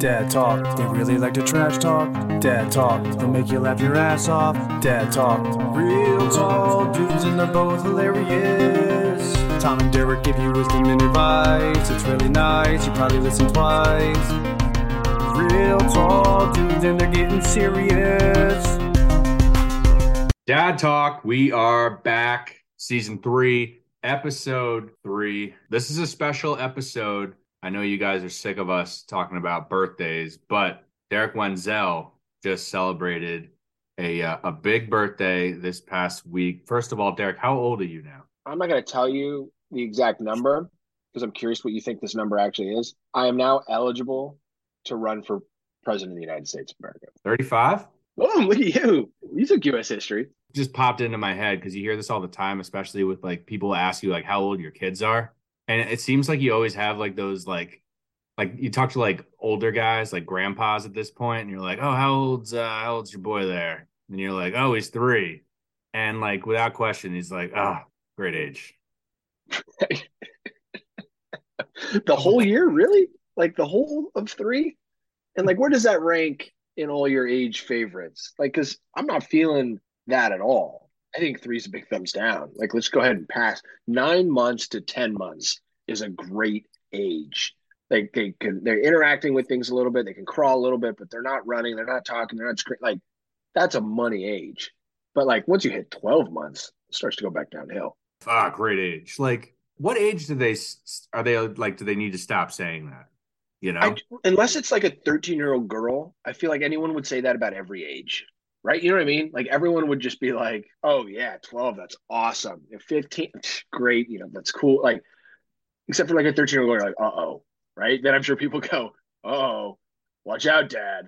Dad Talk. They really like to trash talk. Dad Talk. They'll make you laugh your ass off. Dad Talk. Real tall dudes and they're both hilarious. Tom and Derek give you wisdom and advice. It's really nice. You probably listen twice. Real tall dudes and they're getting serious. Dad Talk. We are back. Season 3, Episode 3. This is a special episode. I know you guys are sick of us talking about birthdays, but Derek Wenzel just celebrated a big birthday this past week. First of all, Derek, how old are you now? I'm not going to tell you the exact number because I'm curious what you think this number actually is. I am now eligible to run for president of the United States of America. 35? Oh, look at you. You took U.S. history. It just popped into my head because you hear this all the time, especially with like people ask you like how old your kids are. And it seems like you always have like those like you talk to like older guys, like grandpas at this point, and you're like, oh, how old's your boy there? And you're like, oh, he's 3. And like without question, he's like, oh, great age. The whole year, really? Like the whole of 3? And like where does that rank in all your age favorites? Like, because I'm not feeling that at all. I think 3's a big thumbs down. Like, let's go ahead and pass. 9 months to 10 months is a great age. Like, they're interacting with things a little bit. They can crawl a little bit, but they're not running. They're not talking. They're not screaming. Like, that's a money age. But like, once you hit 12 months, it starts to go back downhill. Great age. Like, what age do they need to stop saying that? You know, unless it's like a 13-year-old girl, I feel like anyone would say that about every age. Right? You know what I mean? Like everyone would just be like, oh yeah, 12, that's awesome. And 15, great, you know, that's cool. Like, except for like a 13-year-old, you're like, uh-oh, right? Then I'm sure people go, uh-oh, watch out, dad.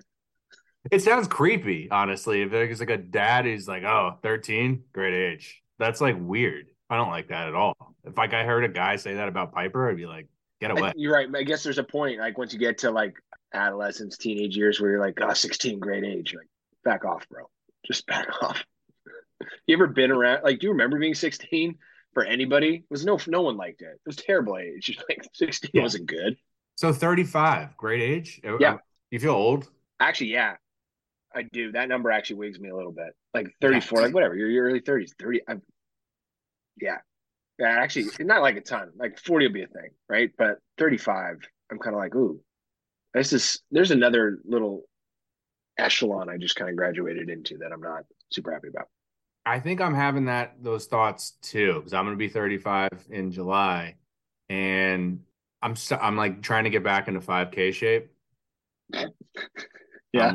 It sounds creepy, honestly. If there's like a dad who's like, oh, 13, great age. That's like weird. I don't like that at all. If like I heard a guy say that about Piper, I'd be like, get away. You're right. I guess there's a point, like once you get to like adolescence, teenage years where you're like, oh, 16, great age. You're like, back off, bro. Just back off. You ever been around? Like, do you remember being 16 for anybody? It was no one liked it. It was a terrible age. Just like 16 wasn't good. So 35, great age. Yeah. You feel old? Actually, yeah, I do. That number actually wigs me a little bit. Like 34, like whatever. Your early 30s, 30. Yeah. Actually, not like a ton. Like 40 will be a thing, right? But 35, I'm kind of like, ooh, there's another little echelon I just kind of graduated into that I'm not super happy about. I think I'm having those thoughts too, because I'm going to be 35 in July, and I'm like trying to get back into 5K shape. Yeah,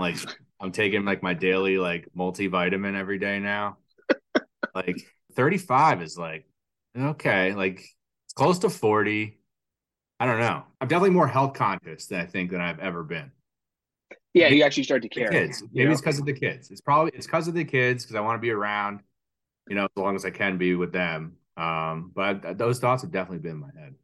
I'm taking like my daily like multivitamin every day now. Like 35 is like okay, like it's close to 40. I don't know. I'm definitely more health conscious than I've ever been. Yeah, you actually start to care. Kids. Maybe it's because of the kids. It's because of the kids because I want to be around, you know, as long as I can be with them. But those thoughts have definitely been in my head.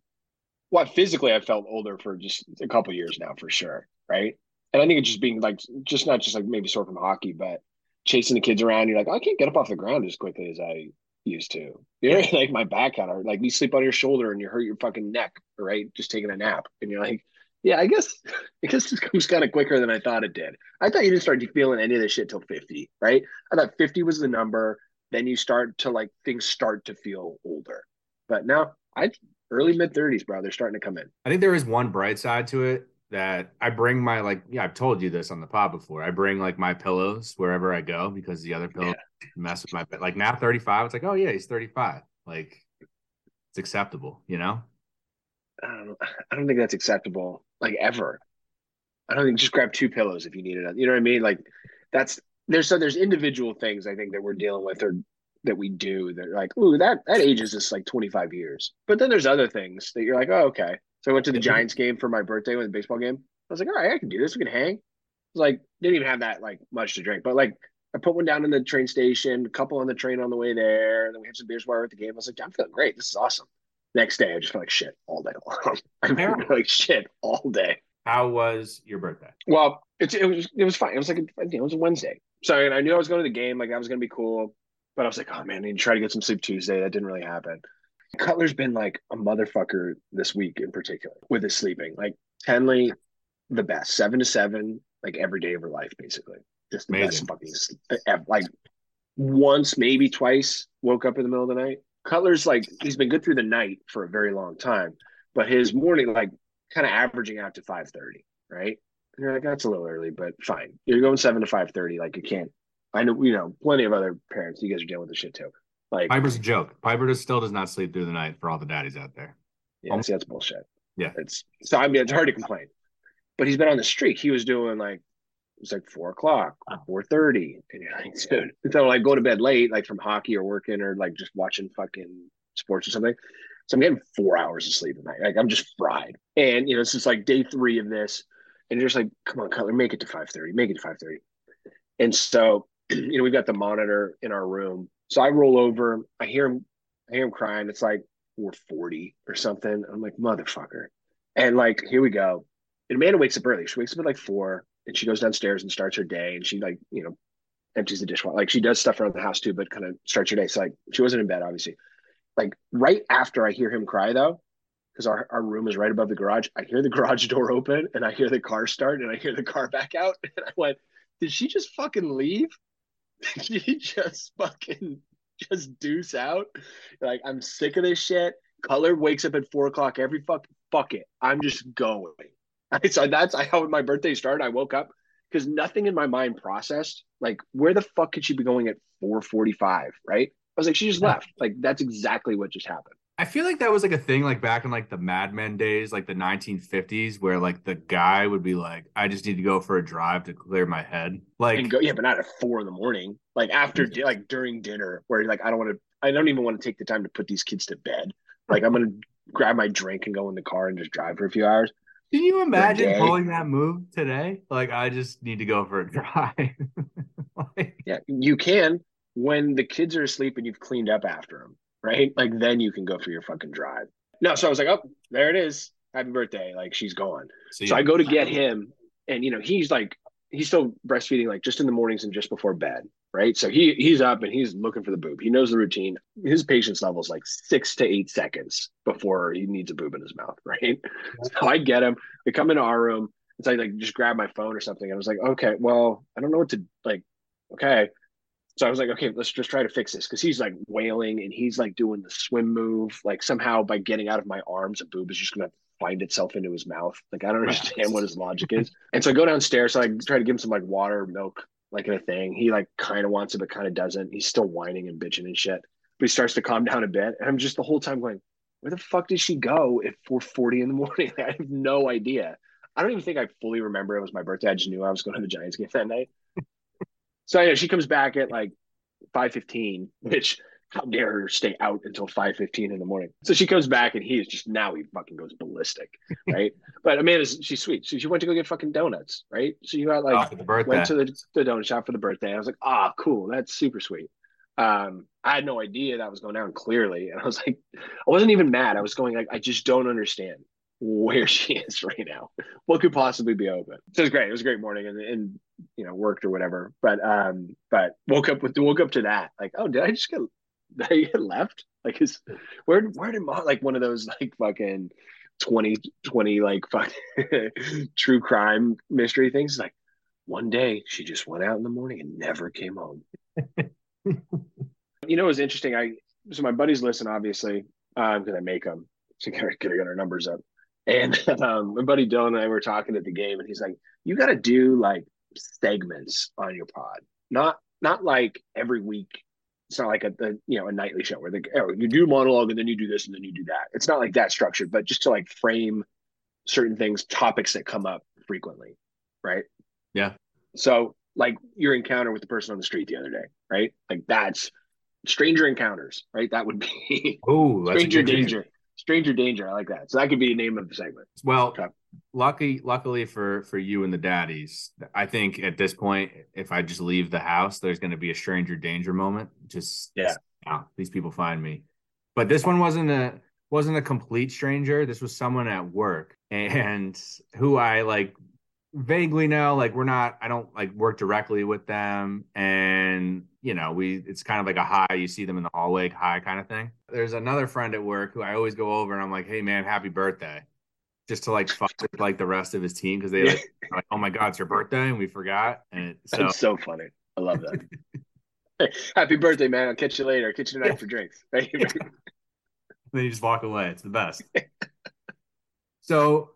Well, physically, I felt older for just a couple of years now, for sure, right? And I think it's just being like, just not just like maybe sore from hockey, but chasing the kids around. You're like, oh, I can't get up off the ground as quickly as I used to. You know, like my back kind of like you sleep on your shoulder and you hurt your fucking neck, right? Just taking a nap, and you're like. Yeah, I guess this comes kind of quicker than I thought it did. I thought you didn't start feeling any of this shit till 50, right? I thought 50 was the number. Then you start to like things start to feel older. But now, early mid 30s, bro. They're starting to come in. I think there is one bright side to it that I bring my I've told you this on the pod before. I bring like my pillows wherever I go because the other pillows mess with my bed. Like now 35, it's like oh yeah, he's 35. Like it's acceptable, you know. I don't think that's acceptable. Like ever. I don't think just grab 2 pillows if you need it. You know what I mean? Like there's individual things I think that we're dealing with or that we do that are like, ooh, that ages us like 25 years. But then there's other things that you're like, oh, okay. So I went to the Giants game for my birthday with the baseball game. I was like, all right, I can do this. We can hang. I was like, didn't even have that like much to drink. But like I put one down in the train station, a couple on the train on the way there. And then we had some beers while we were at the game. I was like, I'm feeling great. This is awesome. Next day, I just felt like shit all day long. I feel like shit all day. How was your birthday? Well, it was fine. It was like it was a Wednesday. So I knew I was going to the game. Like I was going to be cool, but I was like, oh man, I need to try to get some sleep Tuesday. That didn't really happen. Cutler's been like a motherfucker this week in particular with his sleeping. Like Henley the best, 7 to 7, like every day of her life, basically. Just the Amazing. Best fucking, like once, maybe twice, woke up in the middle of the night. Cutler's like, he's been good through the night for a very long time, but his morning, like kind of averaging out to 5:30, right? And you're like, that's a little early, but fine. You're going 7 to 5:30. Like you can't, I know, you know, plenty of other parents, you guys are dealing with the shit too. Like Piper's a joke. Piper still does not sleep through the night for all the daddies out there. Yeah, see, that's bullshit. Yeah. So I mean, it's hard to complain, but he's been on the streak. He was doing like, it was like 4 o'clock, 4:30, and you're like, dude, until like go to bed late, like from hockey or working or like just watching fucking sports or something. So I'm getting 4 hours of sleep a night. Like I'm just fried. And you know, it's just like day 3 of this, and you're just like, come on, Cutler, make it to 5:30, make it to 5:30. And so, you know, we've got the monitor in our room. So I roll over, I hear him crying. It's like 4:40 or something. I'm like, motherfucker. And like, here we go. And Amanda wakes up early. She wakes up at like 4. And she goes downstairs and starts her day, and she like, you know, empties the dishwasher. Like she does stuff around the house too, but kind of starts her day. So like she wasn't in bed, obviously. Like right after I hear him cry though, because our room is right above the garage, I hear the garage door open and I hear the car start and I hear the car back out. And I went, did she just fucking leave? Did she just fucking just deuce out? Like I'm sick of this shit. Cutler wakes up at 4 o'clock every fuck it. I'm just going. So that's how my birthday started. I woke up because nothing in my mind processed. Like, where the fuck could she be going at 4:45, right? I was like, she just left. Like, that's exactly what just happened. I feel like that was like a thing like back in like the Mad Men days, like the 1950s, where like the guy would be like, I just need to go for a drive to clear my head. Like, and go, yeah, but not at 4 in the morning. Like after, like during dinner, where you're like, I don't even want to take the time to put these kids to bed. Like I'm going to grab my drink and go in the car and just drive for a few hours. Can you imagine pulling that move today? Like, I just need to go for a drive. Like, yeah, you can when the kids are asleep and you've cleaned up after them, right? Like, then you can go for your fucking drive. No, so I was like, oh, there it is. Happy birthday. Like, she's gone. So I go to get him, and, you know, he's still breastfeeding, like, just in the mornings and just before bed, right? So he's up, and he's looking for the boob. He knows the routine. His patience level is like 6 to 8 seconds before he needs a boob in his mouth, right? So I get him. They come into our room. It's like just grab my phone or something. I was like, okay, well, I don't know what to, like, okay. So I was like, okay, let's just try to fix this. Because he's like wailing, and he's like doing the swim move. Like somehow by getting out of my arms, a boob is just going to find itself into his mouth. Like I don't understand what his logic is. And so I go downstairs. So I try to give him some like water, milk, like in a thing. He like kind of wants it, but kind of doesn't. He's still whining and bitching and shit. But he starts to calm down a bit. And I'm just the whole time going, where the fuck did she go at 4:40 in the morning? I have no idea. I don't even think I fully remember it was my birthday. I just knew I was going to the Giants game that night. So I know she comes back at like 5:15, which how dare her stay out until 5:15 in the morning. So she comes back, and he is just, now he fucking goes ballistic, right? But Amanda's, she's sweet. So she went to go get fucking donuts, right? So you got like, went to the donut shop for the birthday. And I was like, ah, oh, cool. That's super sweet. I had no idea that was going down clearly. And I was like, I wasn't even mad. I was going like, I just don't understand where she is right now. What could possibly be open? So it was great. It was a great morning, and you know, worked or whatever. But woke up to that. Like, oh, did I get left? Like, where did mom, like one of those like fucking 2020 like fucking true crime mystery things? It's like one day she just went out in the morning and never came home. You know, it was interesting. So my buddies listen, obviously, because I make them. So gotta get our numbers up. And my buddy Dylan and I were talking at the game, and he's like, you got to do like segments on your pod, not like every week. It's not like a nightly show where you do monologue and then you do this and then you do that. It's not like that structured, but just to like frame certain things, topics that come up frequently, right? Yeah. So like your encounter with the person on the street the other day, right? Like that's stranger encounters, right? That would be stranger danger. Stranger danger. I like that. So that could be a name of the segment. Well, okay. Luckily for you and the daddies, I think at this point, if I just leave the house, there's going to be a stranger danger moment. Just, yeah, oh, these people find me. But this one wasn't a complete stranger. This was someone at work, and who I like vaguely know, like I don't like work directly with them. And you know, it's kind of like a hi, you see them in the hallway, hi kind of thing. There's another friend at work who I always go over and I'm like, hey man, happy birthday. just to like fuck with like the rest of his team because they like, oh my God, it's your birthday and we forgot. And so. That's so funny. I love that. Hey, happy birthday, man. I'll catch you later. Catch you tonight for drinks. Thank you. Yeah. And then you just walk away. It's the best. So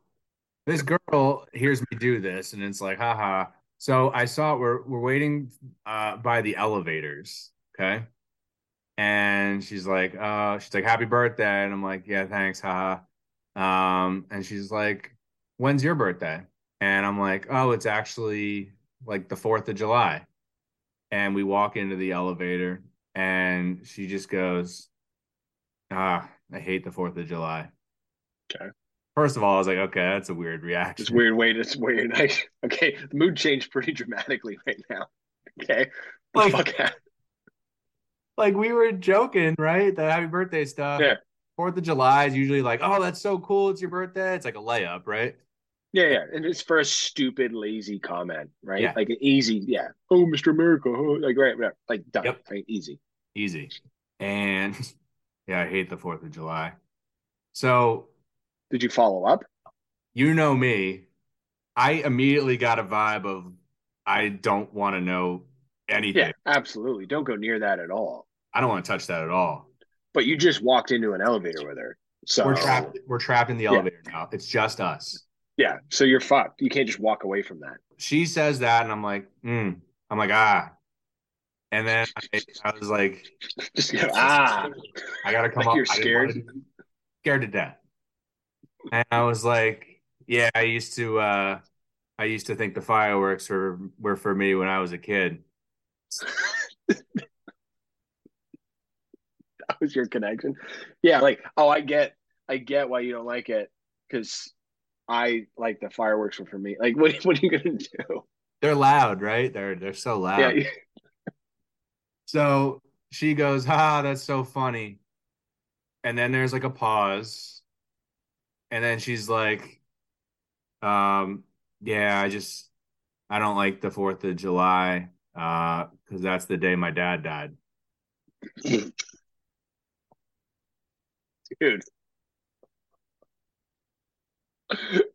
this girl hears me do this and it's like, haha. So I saw we're waiting by the elevators. Okay. And she's like, happy birthday. And I'm like, yeah, thanks. Haha. And she's like, when's your birthday? And I'm like, oh, it's actually like the 4th of July. And we walk into the elevator and she just goes, I hate the 4th of July. Okay. First of all, I was like, okay, that's a weird reaction. It's weird. Wait, it's weird. Okay. The mood changed pretty dramatically right now. Okay. Like, fuck that. Like we were joking, right? The happy birthday stuff. Yeah. 4th of July is usually like, oh, that's so cool. It's your birthday. It's like a layup, right? Yeah. And it's for a stupid, lazy comment, right? Yeah. Like an easy, yeah. Oh, Mr. Miracle. Oh, like, right. Like, done. Yep. Right? Easy. And yeah, I hate the 4th of July. So. Did you follow up? You know me. I immediately got a vibe of I don't want to know anything. Yeah, absolutely. Don't go near that at all. I don't want to touch that at all. But you just walked into an elevator with her. So We're trapped in the elevator now. It's just us. Yeah, so you're fucked. You can't just walk away from that. She says that, and I'm like, ah. And then I was like, just go, ah. I got to come like up. You're scared? Scared to death. And I was like, yeah, I used to think the fireworks were for me when I was a kid. That was your connection? Yeah, like, oh, I get why you don't like it, because I like the fireworks were for me. Like, what are you gonna do? They're loud, right? They're so loud. Yeah. So she goes, ha, that's so funny. And then there's like a pause. And then she's like, yeah, I don't like the 4th of July because that's the day my dad died. Dude.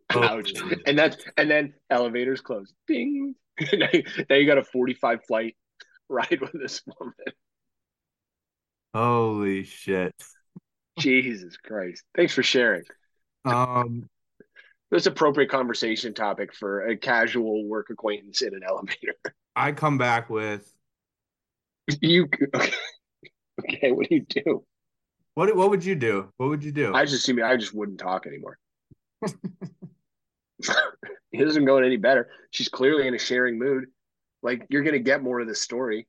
Ouch. And then elevators close. Ding. Now you got a 45 flight ride with this woman. Holy shit. Jesus Christ. Thanks for sharing. That's appropriate conversation topic for a casual work acquaintance in an elevator. I come back with you. Okay, what do you do? What would you do? What would you do? I just wouldn't talk anymore. It isn't going any better. She's clearly in a sharing mood. Like, you're gonna get more of this story.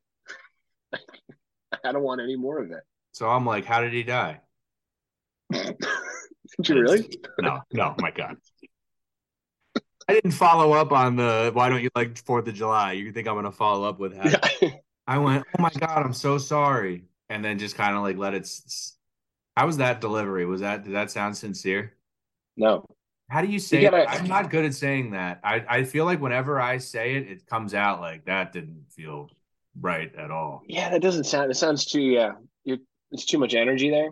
I don't want any more of it. So I'm like, how did he die? Did you really? No, my God. I didn't follow up on the why don't you like 4th of July? You think I'm going to follow up with that? Yeah. I went, oh my God, I'm so sorry. And then just kind of like let it. How was that delivery? Did that sound sincere? No. How do you say that? I'm not good at saying that. I feel like whenever I say it, it comes out like that didn't feel right at all. Yeah, that doesn't sound, it sounds too, it's too much energy there.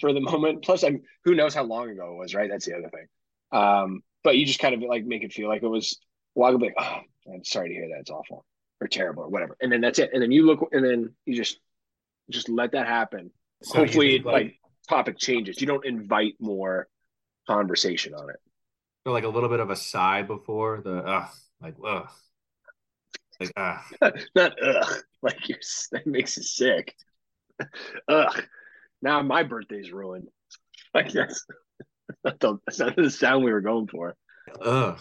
For the moment. Plus, who knows how long ago it was, right? That's the other thing. But you just kind of like make it feel like it was a while ago, like, oh, I'm sorry to hear that. It's awful or terrible or whatever. And then that's it. And then you look, and then you just let that happen. So hopefully, like topic changes. You don't invite more conversation on it. So like a little bit of a sigh before the not ugh. Like that makes you sick. Ugh. Now my birthday's ruined. Like that's not the sound we were going for. Ugh.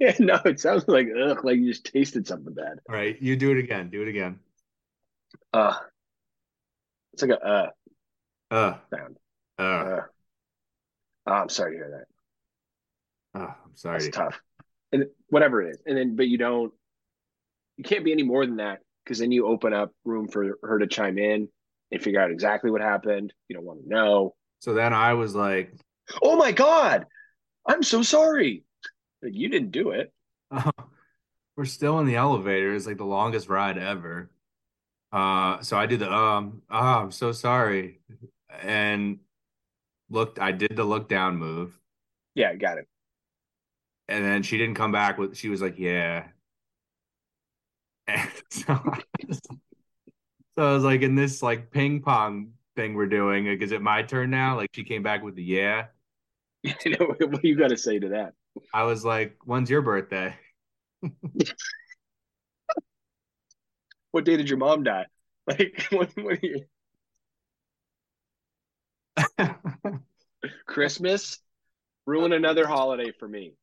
Yeah, no, it sounds like ugh, like you just tasted something bad. All right, you do it again. It's like a sound. Oh, I'm sorry to hear that. Oh, I'm sorry. It's tough. And whatever it is, and then but you can't be any more than that because then you open up room for her to chime in. And figure out exactly what happened. You don't want to know. So then I was like, oh my God, I'm so sorry. Like, you didn't do it. We're still in the elevator. It's like the longest ride ever. So I do the I'm so sorry. And looked. I did the look down move. Yeah, got it. And then she didn't come back with. She was like, "Yeah." And so I was like, in this like ping pong thing we're doing, like, is it my turn now? Like, she came back with the yeah. You know, what do you got to say to that? I was like, "When's your birthday?" What day did your mom die? Like, what are you? Christmas? Ruin another holiday for me.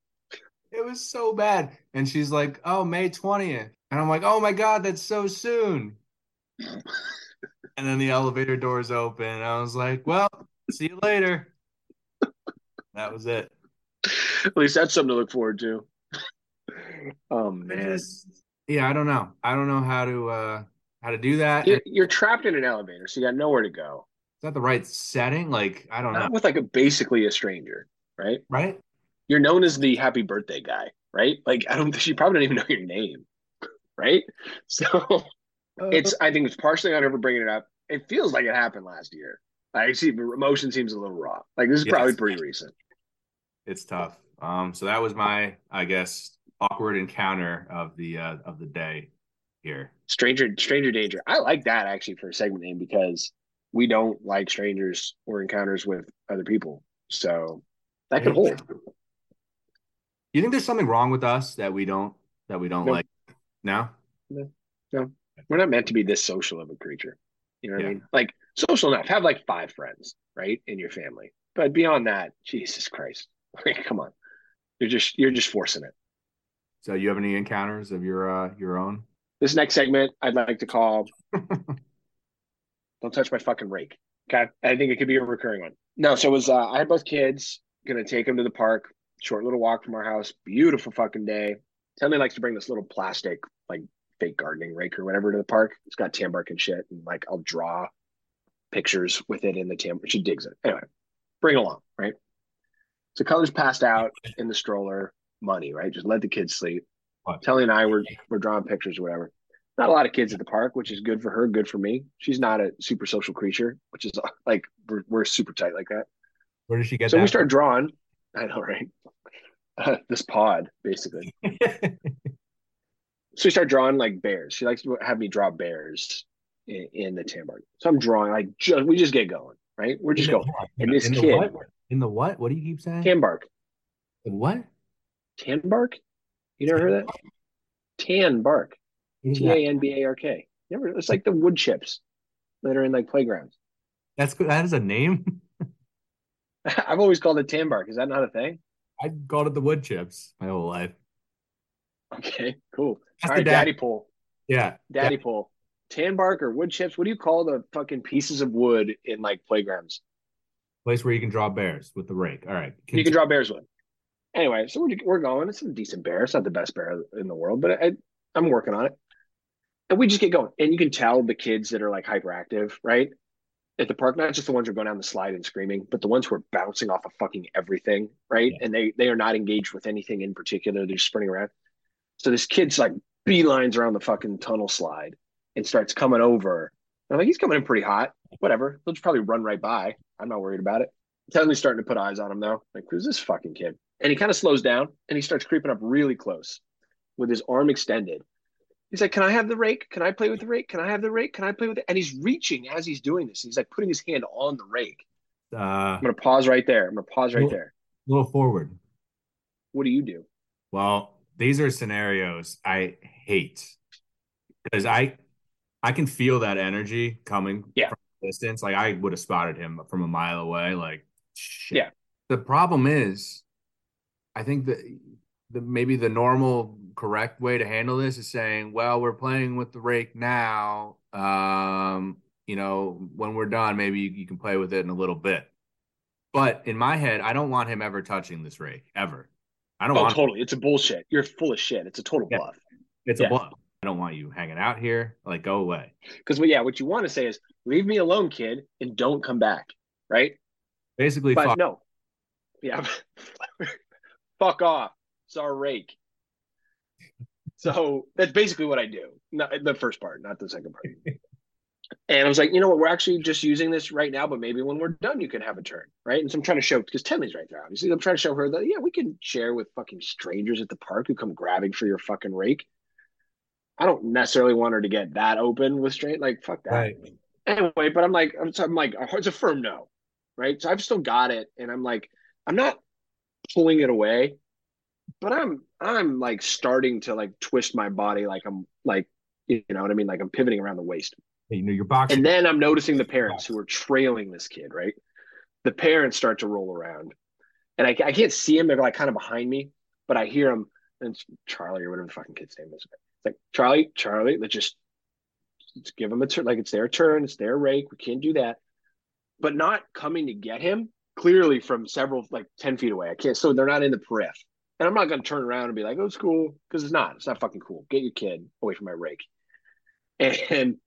It was so bad. And she's like, "Oh, May 20th. And I'm like, "Oh my God, that's so soon." And then the elevator doors open. And I was like, "Well, see you later." That was it. At least that's something to look forward to. Oh, man. Yeah, I don't know. I don't know how to do that. You're trapped in an elevator, so you got nowhere to go. Is that the right setting? Like, I don't know. With like basically a stranger, right? Right. You're known as the happy birthday guy, right? Like, she probably don't even know your name, right? So I think it's partially on her for bringing it up. It feels like it happened last year. I see the emotion seems a little raw. Like, this is probably pretty recent. It's tough. So that was my, I guess, awkward encounter of the day here. Stranger danger. I like that actually for a segment name because we don't like strangers or encounters with other people. So that could hold. You think there's something wrong with us that we don't like? No. We're not meant to be this social of a creature. You know what I mean? Like, social enough. Have like 5 friends, right? In your family. But beyond that, Jesus Christ. Like, come on. You're just forcing it. So you have any encounters of your own? This next segment I'd like to call Don't Touch My Fucking Rake. Okay. I think it could be a recurring one. No, so it was I had both kids, gonna take them to the park, short little walk from our house, beautiful fucking day. Tenley likes to bring this little plastic, like fake gardening rake or whatever to the park. It's got tan bark and shit, and like I'll draw pictures with it in the tan. She digs it. Anyway, bring it along, right? So Cutler's passed out in the stroller, money, right? Just let the kids sleep. What? Telly and I were drawing pictures or whatever. Not a lot of kids at the park, which is good for her, good for me. She's not a super social creature, which is like we're super tight like that. Where did she get that? So we start drawing. I know, right? This pod, basically. So we start drawing like bears. She likes to have me draw bears in the tan bark. So I'm drawing like we just get going, right? We're just going. And this kid. In the what? What do you keep saying? Tan bark. What? Tan bark? You never heard that? Tan bark. TANBARK. Never. It's like the wood chips that are in like playgrounds. That's good. That is a name. I've always called it tan bark. Is that not a thing? I called it the wood chips my whole life. Okay, cool. That's all right, daddy pole. Yeah, daddy pole. Tan bark or wood chips? What do you call the fucking pieces of wood in like playgrounds? Place where you can draw bears with the rake. All right. You can draw bears with. Anyway, so we're going. It's a decent bear. It's not the best bear in the world, but I'm working on it. And we just get going. And you can tell the kids that are like hyperactive, right? At the park, not just the ones who are going down the slide and screaming, but the ones who are bouncing off of fucking everything, right? Yeah. And they are not engaged with anything in particular. They're just sprinting around. So this kid's like beelines around the fucking tunnel slide and starts coming over. And I'm like, he's coming in pretty hot. Whatever. He'll just probably run right by. I'm not worried about it. Suddenly starting to put eyes on him though. Like, who's this fucking kid? And he kind of slows down and he starts creeping up really close with his arm extended. He's like, "Can I have the rake? Can I play with the rake? Can I have the rake? Can I play with it?" And he's reaching as he's doing this. He's like putting his hand on the rake. I'm going to pause right there. A little forward. What do you do? Well, these are scenarios I hate because I can feel that energy coming from a distance. Like, I would have spotted him from a mile away. Like, shit. Yeah. The problem is, I think that maybe the normal correct way to handle this is saying, "Well, we're playing with the rake now. You know, when we're done, maybe you can play with it in a little bit." But in my head, I don't want him ever touching this rake, ever. I don't want totally. It's a bullshit. You're full of shit. It's a total bluff. It's a bluff. I don't want you hanging out here. Like, go away. Because, what you want to say is, "Leave me alone, kid, and don't come back." Right? Basically, but no. Yeah. Fuck off. It's our rake. So that's basically what I do. Not the first part, not the second part. And I was like, you know what, we're actually just using this right now, but maybe when we're done, you can have a turn, right? And so I'm trying to show, because Tenley's right there, obviously. I'm trying to show her that, yeah, we can share with fucking strangers at the park who come grabbing for your fucking rake. I don't necessarily want her to get that open with straight, like, fuck that. Right. Anyway, but I'm like, it's a firm no, right? So I've still got it, and I'm like, I'm not pulling it away, but I'm like starting to like twist my body, like I'm like, you know what I mean? Like I'm pivoting around the waist. You know, your box. And then I'm noticing the parents who are trailing this kid, right? The parents start to roll around, and I can't see him. They're like kind of behind me, but I hear him. And it's Charlie or whatever the fucking kid's name is. It's like, Charlie, let's give him a turn. Like, it's their turn. It's their rake. We can't do that. But not coming to get him, clearly from several, like 10 feet away. I can't. So they're not in the periphery. And I'm not going to turn around and be like, oh, it's cool. Because it's not. It's not fucking cool. Get your kid away from my rake. And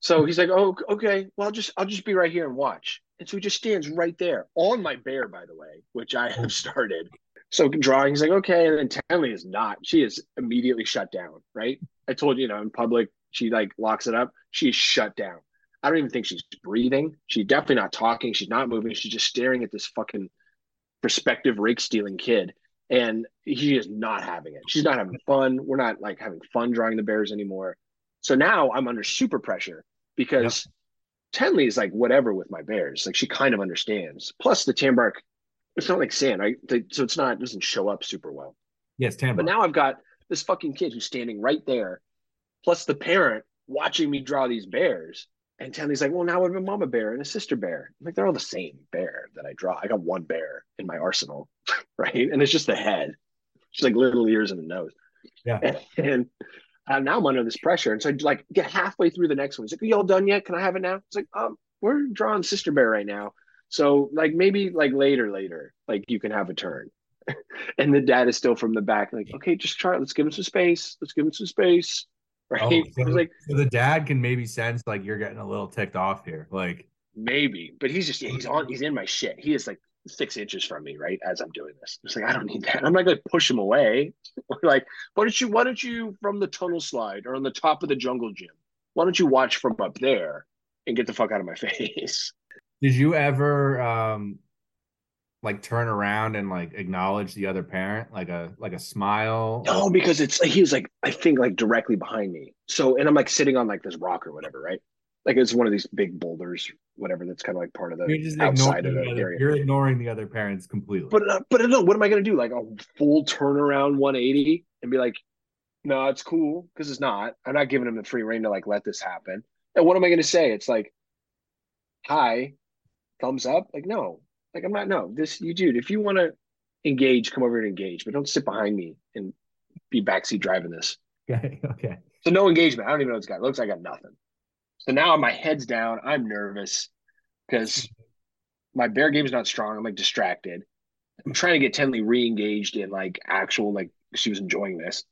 so he's like, oh, okay, well, I'll just be right here and watch. And so he just stands right there on my bear, by the way, which I have started. So drawing, he's like, okay. And then Tenley is not. She is immediately shut down, right? I told you, in public, she like locks it up. She's shut down. I don't even think she's breathing. She's definitely not talking. She's not moving. She's just staring at this fucking prospective rake-stealing kid. And he is not having it. She's not having fun. We're not like having fun drawing the bears anymore. So now I'm under super pressure because Tenley is like whatever with my bears. Like she kind of understands. Plus the tan bark, it's not like sand, right? So it's not, it doesn't show up super well. Yes, tan bark. But now I've got this fucking kid who's standing right there, plus the parent watching me draw these bears. And Tenley's like, well, now I have a mama bear and a sister bear. I'm like, they're all the same bear that I draw. I got one bear in my arsenal, right? And it's just the head. It's like little ears and a nose. Yeah. And now I'm under this pressure. And so I like get halfway through the next one. He's like, are you all done yet? Can I have it now? It's like, we're drawing sister bear right now. So like maybe like later, like you can have a turn. And the dad is still from the back, like, okay, just try it. Let's give him some space. Right. Oh, so, like, so the dad can maybe sense like you're getting a little ticked off here. Like maybe, but he's just he's in my shit. He is like 6 inches from me, right? As I'm doing this. It's like, I don't need that. I'm not gonna push him away. Like, why don't you from the tunnel slide or on the top of the jungle gym? Why don't you watch from up there and get the fuck out of my face? Did you ever like turn around and like acknowledge the other parent, like a smile? No, because he was like, I think like directly behind me. So, and I'm like sitting on like this rock or whatever, right? Like it's one of these big boulders, whatever. That's kind of like part of the outside of the area. You're ignoring the other parents completely. But I don't know, what am I gonna do? Like a full turnaround 180 and be like, no, it's cool because it's not. I'm not giving him the free rein to like let this happen. And what am I gonna say? It's like, hi, thumbs up. Like no, like I'm not. No, this you dude. If you want to engage, come over and engage, but don't sit behind me and be backseat driving this. Okay. So no engagement. I don't even know what this guy looks like. I got nothing. So now my head's down. I'm nervous because my bear game's not strong. I'm like distracted. I'm trying to get Tenley re-engaged in like actual, like she was enjoying this.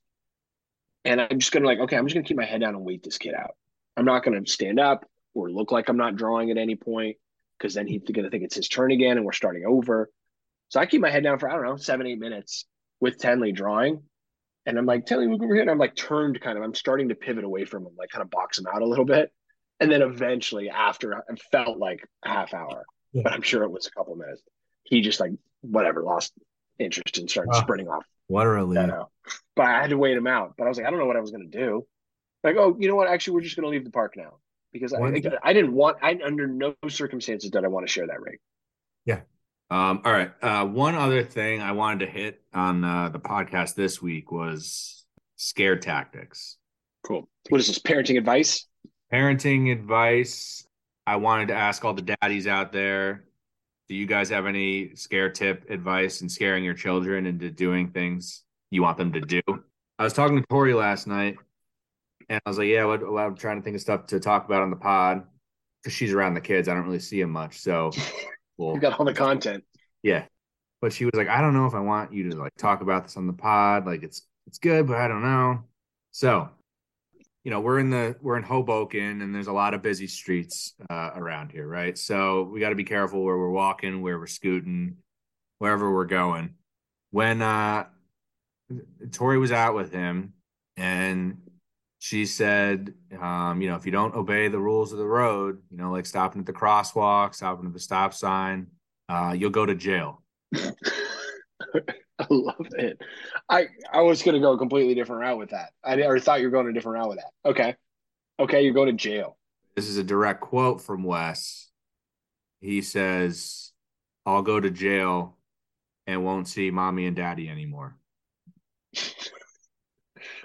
And I'm just going to keep my head down and wait this kid out. I'm not going to stand up or look like I'm not drawing at any point because then he's going to think it's his turn again and we're starting over. So I keep my head down for, 7-8 minutes with Tenley drawing. And I'm like, Tenley, look over here. And I'm like turned kind of, I'm starting to pivot away from him, like kind of box him out a little bit. And then eventually after I felt like a half hour, but I'm sure it was a couple of minutes. He just like, whatever, lost interest and started sprinting off. What a relief. But I had to wait him out. But I was like, I don't know what I was going to do. Like, oh, you know what? Actually, we're just going to leave the park now. Because under no circumstances did I want to share that rig. Yeah. All right. One other thing I wanted to hit on the podcast this week was scare tactics. Cool. What is this, parenting advice? Parenting advice. I wanted to ask all the daddies out there, do you guys have any scare tip advice in scaring your children into doing things you want them to do? I was talking to Tori last night, and I was like, yeah, I'm trying to think of stuff to talk about on the pod because she's around the kids. I don't really see them much. So you got all the content. Yeah. But she was like, I don't know if I want you to like talk about this on the pod. Like it's good, but I don't know. So we're in Hoboken and there's a lot of busy streets around here, right? So we got to be careful where we're walking, where we're scooting, wherever we're going. When Tori was out with him and she said, if you don't obey the rules of the road, like stopping at the crosswalk, stopping at the stop sign, you'll go to jail. I love it. I was going to go a completely different route with that. I thought you were going a different route with that. Okay, you're going to jail. This is a direct quote from Wes. He says, I'll go to jail and won't see mommy and daddy anymore.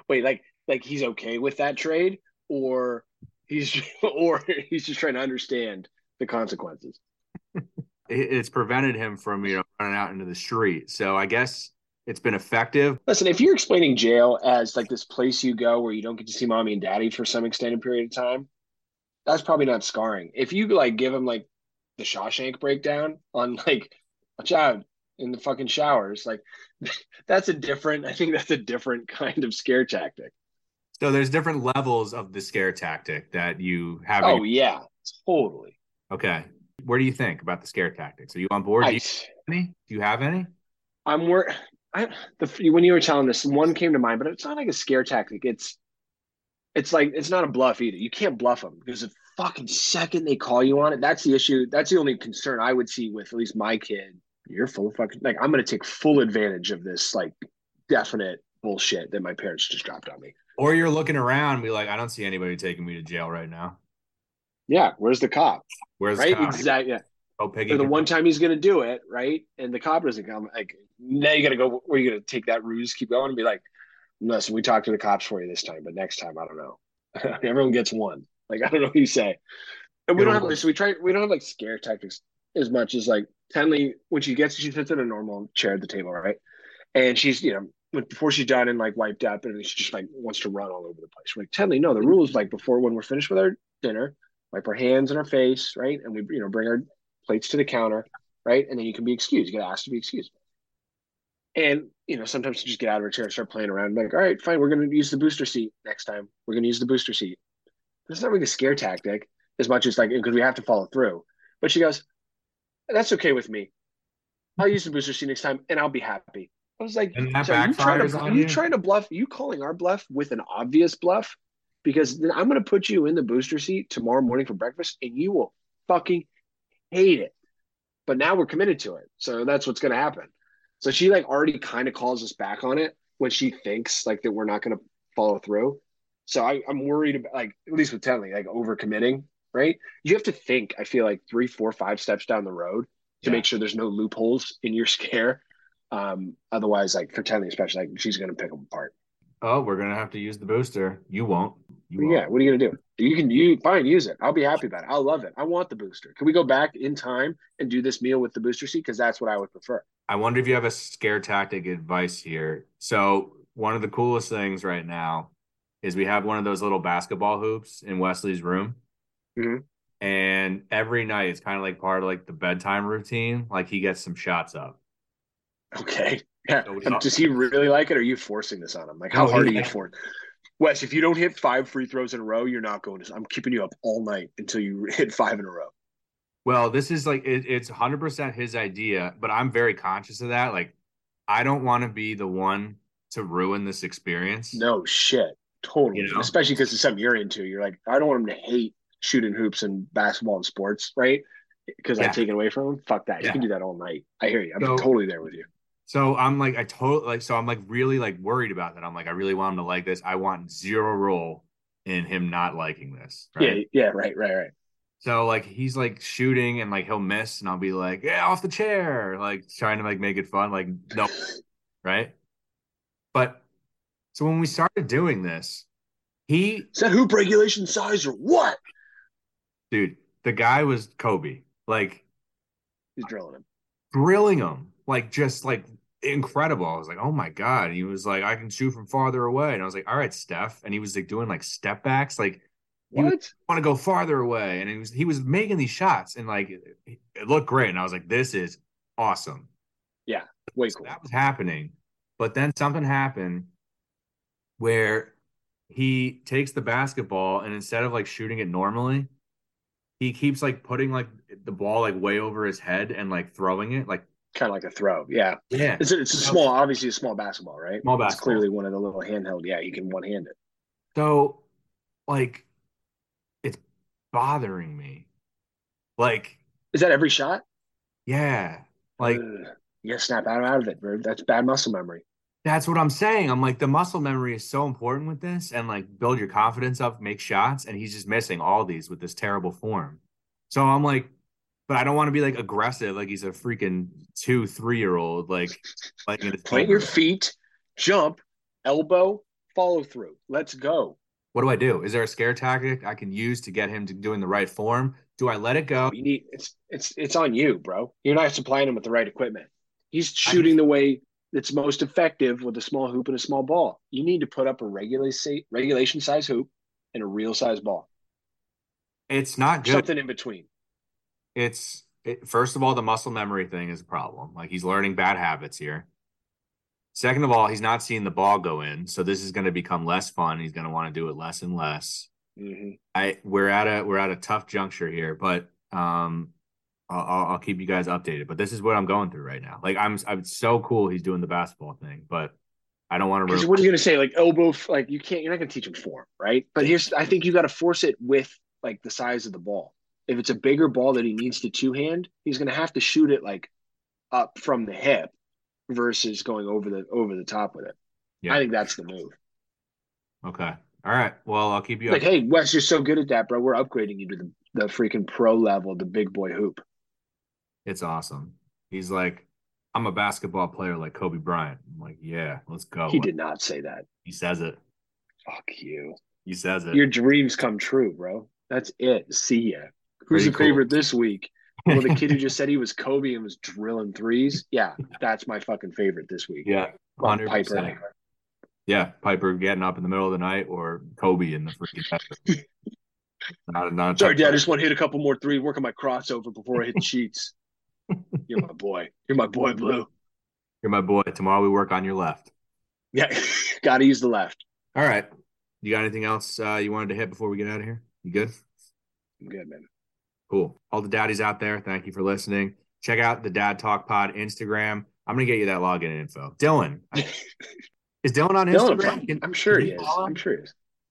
Wait, like he's okay with that trade, or he's just trying to understand the consequences. It's prevented him from, running out into the street. So I guess it's been effective. Listen, if you're explaining jail as like this place you go where you don't get to see mommy and daddy for some extended period of time, that's probably not scarring. If you give him the Shawshank breakdown on watch out in the fucking showers, that's a different. I think that's a different kind of scare tactic. So there's different levels of the scare tactic that you have. Oh, yeah, totally. Okay. What do you think about the scare tactics? Are you on board? Do you have any? When you were telling this, one came to mind, but it's not like a scare tactic. It's it's not a bluff either. You can't bluff them because the fucking second they call you on it, that's the issue. That's the only concern I would see with at least my kid. You're full of fucking, I'm going to take full advantage of this, definite bullshit that my parents just dropped on me. Or you're looking around and be like, I don't see anybody taking me to jail right now. Yeah. Where's the cop? Right? Exactly. Yeah. Oh, Peggy. For the one time he's going to do it, right? And the cop doesn't come. Now you got to go, where are you going to take that ruse, keep going and be like, listen, we talked to the cops for you this time, but next time, I don't know. Everyone gets one. I don't know what you say. And we don't have scare tactics as much as Tenley, when she sits in a normal chair at the table, right? And she's, before she's done and wiped up, and she just wants to run all over the place. We're like, Tenley, no, the rule is before, when we're finished with our dinner, wipe our hands and our face, right? And we, bring our plates to the counter, right? And then you can be excused. You get asked to be excused. And, sometimes you just get out of her chair and start playing around. All right, fine. We're going to use the booster seat next time. We're going to use the booster seat. That's not really a scare tactic as much as because we have to follow through. But she goes, that's okay with me. I'll use the booster seat next time and I'll be happy. I was like, are you trying to bluff? You calling our bluff with an obvious bluff? Because then I'm going to put you in the booster seat tomorrow morning for breakfast and you will fucking hate it. But now we're committed to it. So that's what's going to happen. So she already kind of calls us back on it when she thinks that we're not going to follow through. So I'm worried about at least with Tenley, overcommitting, right? You have to think, I feel 3, 4, 5 steps down the road to make sure there's no loopholes in your scare. Otherwise, for Tenley especially, she's going to pick them apart. Oh, we're going to have to use the booster. You won't. Yeah. What are you going to do? Fine, use it. I'll be happy about it. I'll love it. I want the booster. Can we go back in time and do this meal with the booster seat? Because that's what I would prefer. I wonder if you have a scare tactic advice here. So one of the coolest things right now is we have one of those little basketball hoops in Wesley's room. Mm-hmm. And every night it's kind of part of the bedtime routine. He gets some shots up. Okay. Yeah. So does he really like it? Or are you forcing this on him? How hard are you for it? Wes, if you don't hit 5 free throws in a row, you're not going to. I'm keeping you up all night until you hit 5 in a row. Well, this is it's 100% his idea, but I'm very conscious of that. I don't want to be the one to ruin this experience. No shit. Totally. Especially because it's something you're into. You're I don't want him to hate shooting hoops and basketball and sports, right? Because I take it away from him. Fuck that. Yeah. You can do that all night. I hear you. I'm totally there with you. So I'm really worried about that. I'm I really want him to like this. I want zero role in him not liking this. Right? Yeah. Right. So he's shooting and he'll miss and I'll be off the chair, trying to make it fun. No, right. But so when we started doing this, is that hoop regulation size or what? Dude, the guy was Kobe. He's drilling him. Incredible. I was oh my God. And he was I can shoot from farther away. And I was all right, Steph. And he was doing step backs. What? You want to go farther away. And he was making these shots and it looked great. And I was this is awesome. Yeah. Way cool. So that was happening. But then something happened where he takes the basketball and instead of shooting it normally, he keeps putting the ball way over his head and throwing it kind of a throw. Yeah. Yeah. It's a small, obviously a small basketball, right? Small basketball. It's clearly one of the little handheld. Yeah. You can one hand it. So like, it's bothering me. Like, is that every shot? Yeah. Like, yeah, snap out of it, bro. That's bad muscle memory. That's what I'm saying. I'm like, the muscle memory is so important with this, and like, build your confidence up, make shots. And he's just missing all these with this terrible form. So I'm like, but I don't want to be like aggressive. Like he's a freaking 2-3 year old. Like plant your feet, jump, elbow, follow through. Let's go. What do I do? Is there a scare tactic I can use to get him to doing the right form? Do I let it go? You need, it's on you, bro. You're not supplying him with the right equipment. He's shooting the way that's most effective with a small hoop and a small ball. You need to put up a regulation size hoop and a real size ball. It's not good. Something in between. First of all, the muscle memory thing is a problem. Like, he's learning bad habits here. Second of all, he's not seeing the ball go in, so this is going to become less fun. He's going to want to do it less and less. Mm-hmm. We're at a tough juncture here, but I'll keep you guys updated. But this is what I'm going through right now. Like, I'm so cool he's doing the basketball thing, but I don't want to. Because what are you going to say? Like elbow, like you can't. You're not going to teach him form, right? But I think you got to force it with like the size of the ball. If it's a bigger ball that he needs to two hand, he's going to have to shoot it like up from the hip versus going over the top with it. Yeah. I think that's the move. Okay. All right. Well, I'll keep you like, hey, Wes, you're so good at that, bro. We're upgrading you to the freaking pro level, the big boy hoop. It's awesome. He's like, I'm a basketball player like Kobe Bryant. I'm like, yeah, let's go. He did not say that. He says it. Fuck you. He says it. Your dreams come true, bro. That's it. See ya. Who's your favorite this week? Well, the kid who just said he was Kobe and was drilling threes. Yeah, that's my fucking favorite this week. Yeah, 100%. Piper. Yeah, Piper getting up in the middle of the night, or Kobe in the freaking. not sorry, Dad. I just want to hit a couple more threes, work on my crossover before I hit the sheets. You're my boy. You're my boy, Blue. You're my boy. Tomorrow we work on your left. Yeah, got to use the left. All right. You got anything else you wanted to hit before we get out of here? You good? I'm good, man. Cool. All the daddies out there, thank you for listening. Check out the Dad Talk Pod Instagram. I'm going to get you that login info. Dylan. Is Dylan on Instagram? I'm sure he is. I'm sure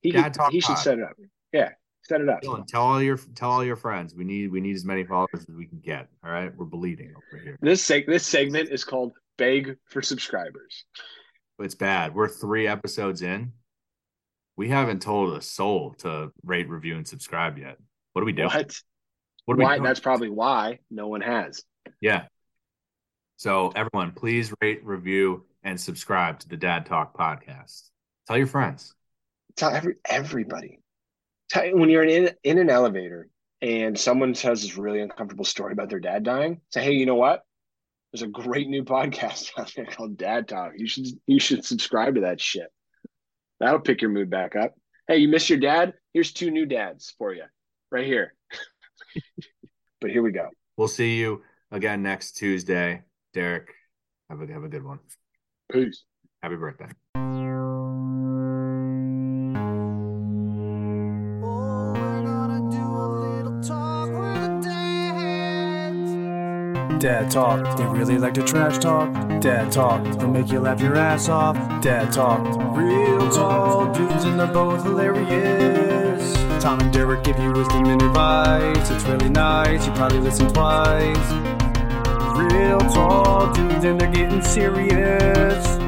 he is. He should set it up. Yeah, set it up. Dylan, tell all your friends. We need as many followers as we can get. All right? We're bleeding over here. This segment is called Beg for Subscribers. It's bad. We're 3 episodes in. We haven't told a soul to rate, review, and subscribe yet. What do we do? Why? That's probably why no one has. Yeah. So everyone, please rate, review, and subscribe to the Dad Talk podcast. Tell your friends. Tell everybody. When you're in an elevator and someone tells this really uncomfortable story about their dad dying, say, hey, you know what? There's a great new podcast out there called Dad Talk. You should subscribe to that shit. That'll pick your mood back up. Hey, you miss your dad? Here's 2 new dads for you right here. But here we go. We'll see you again next Tuesday. Derek, have a good one. Peace. Happy birthday. Dad Talk, they really like to trash talk. Dad Talk, they'll make you laugh your ass off. Dad Talk, real tall dudes and they're both hilarious. Tom and Derek give you wisdom and advice. It's really nice, you probably listen twice. Real tall dudes and they're getting serious.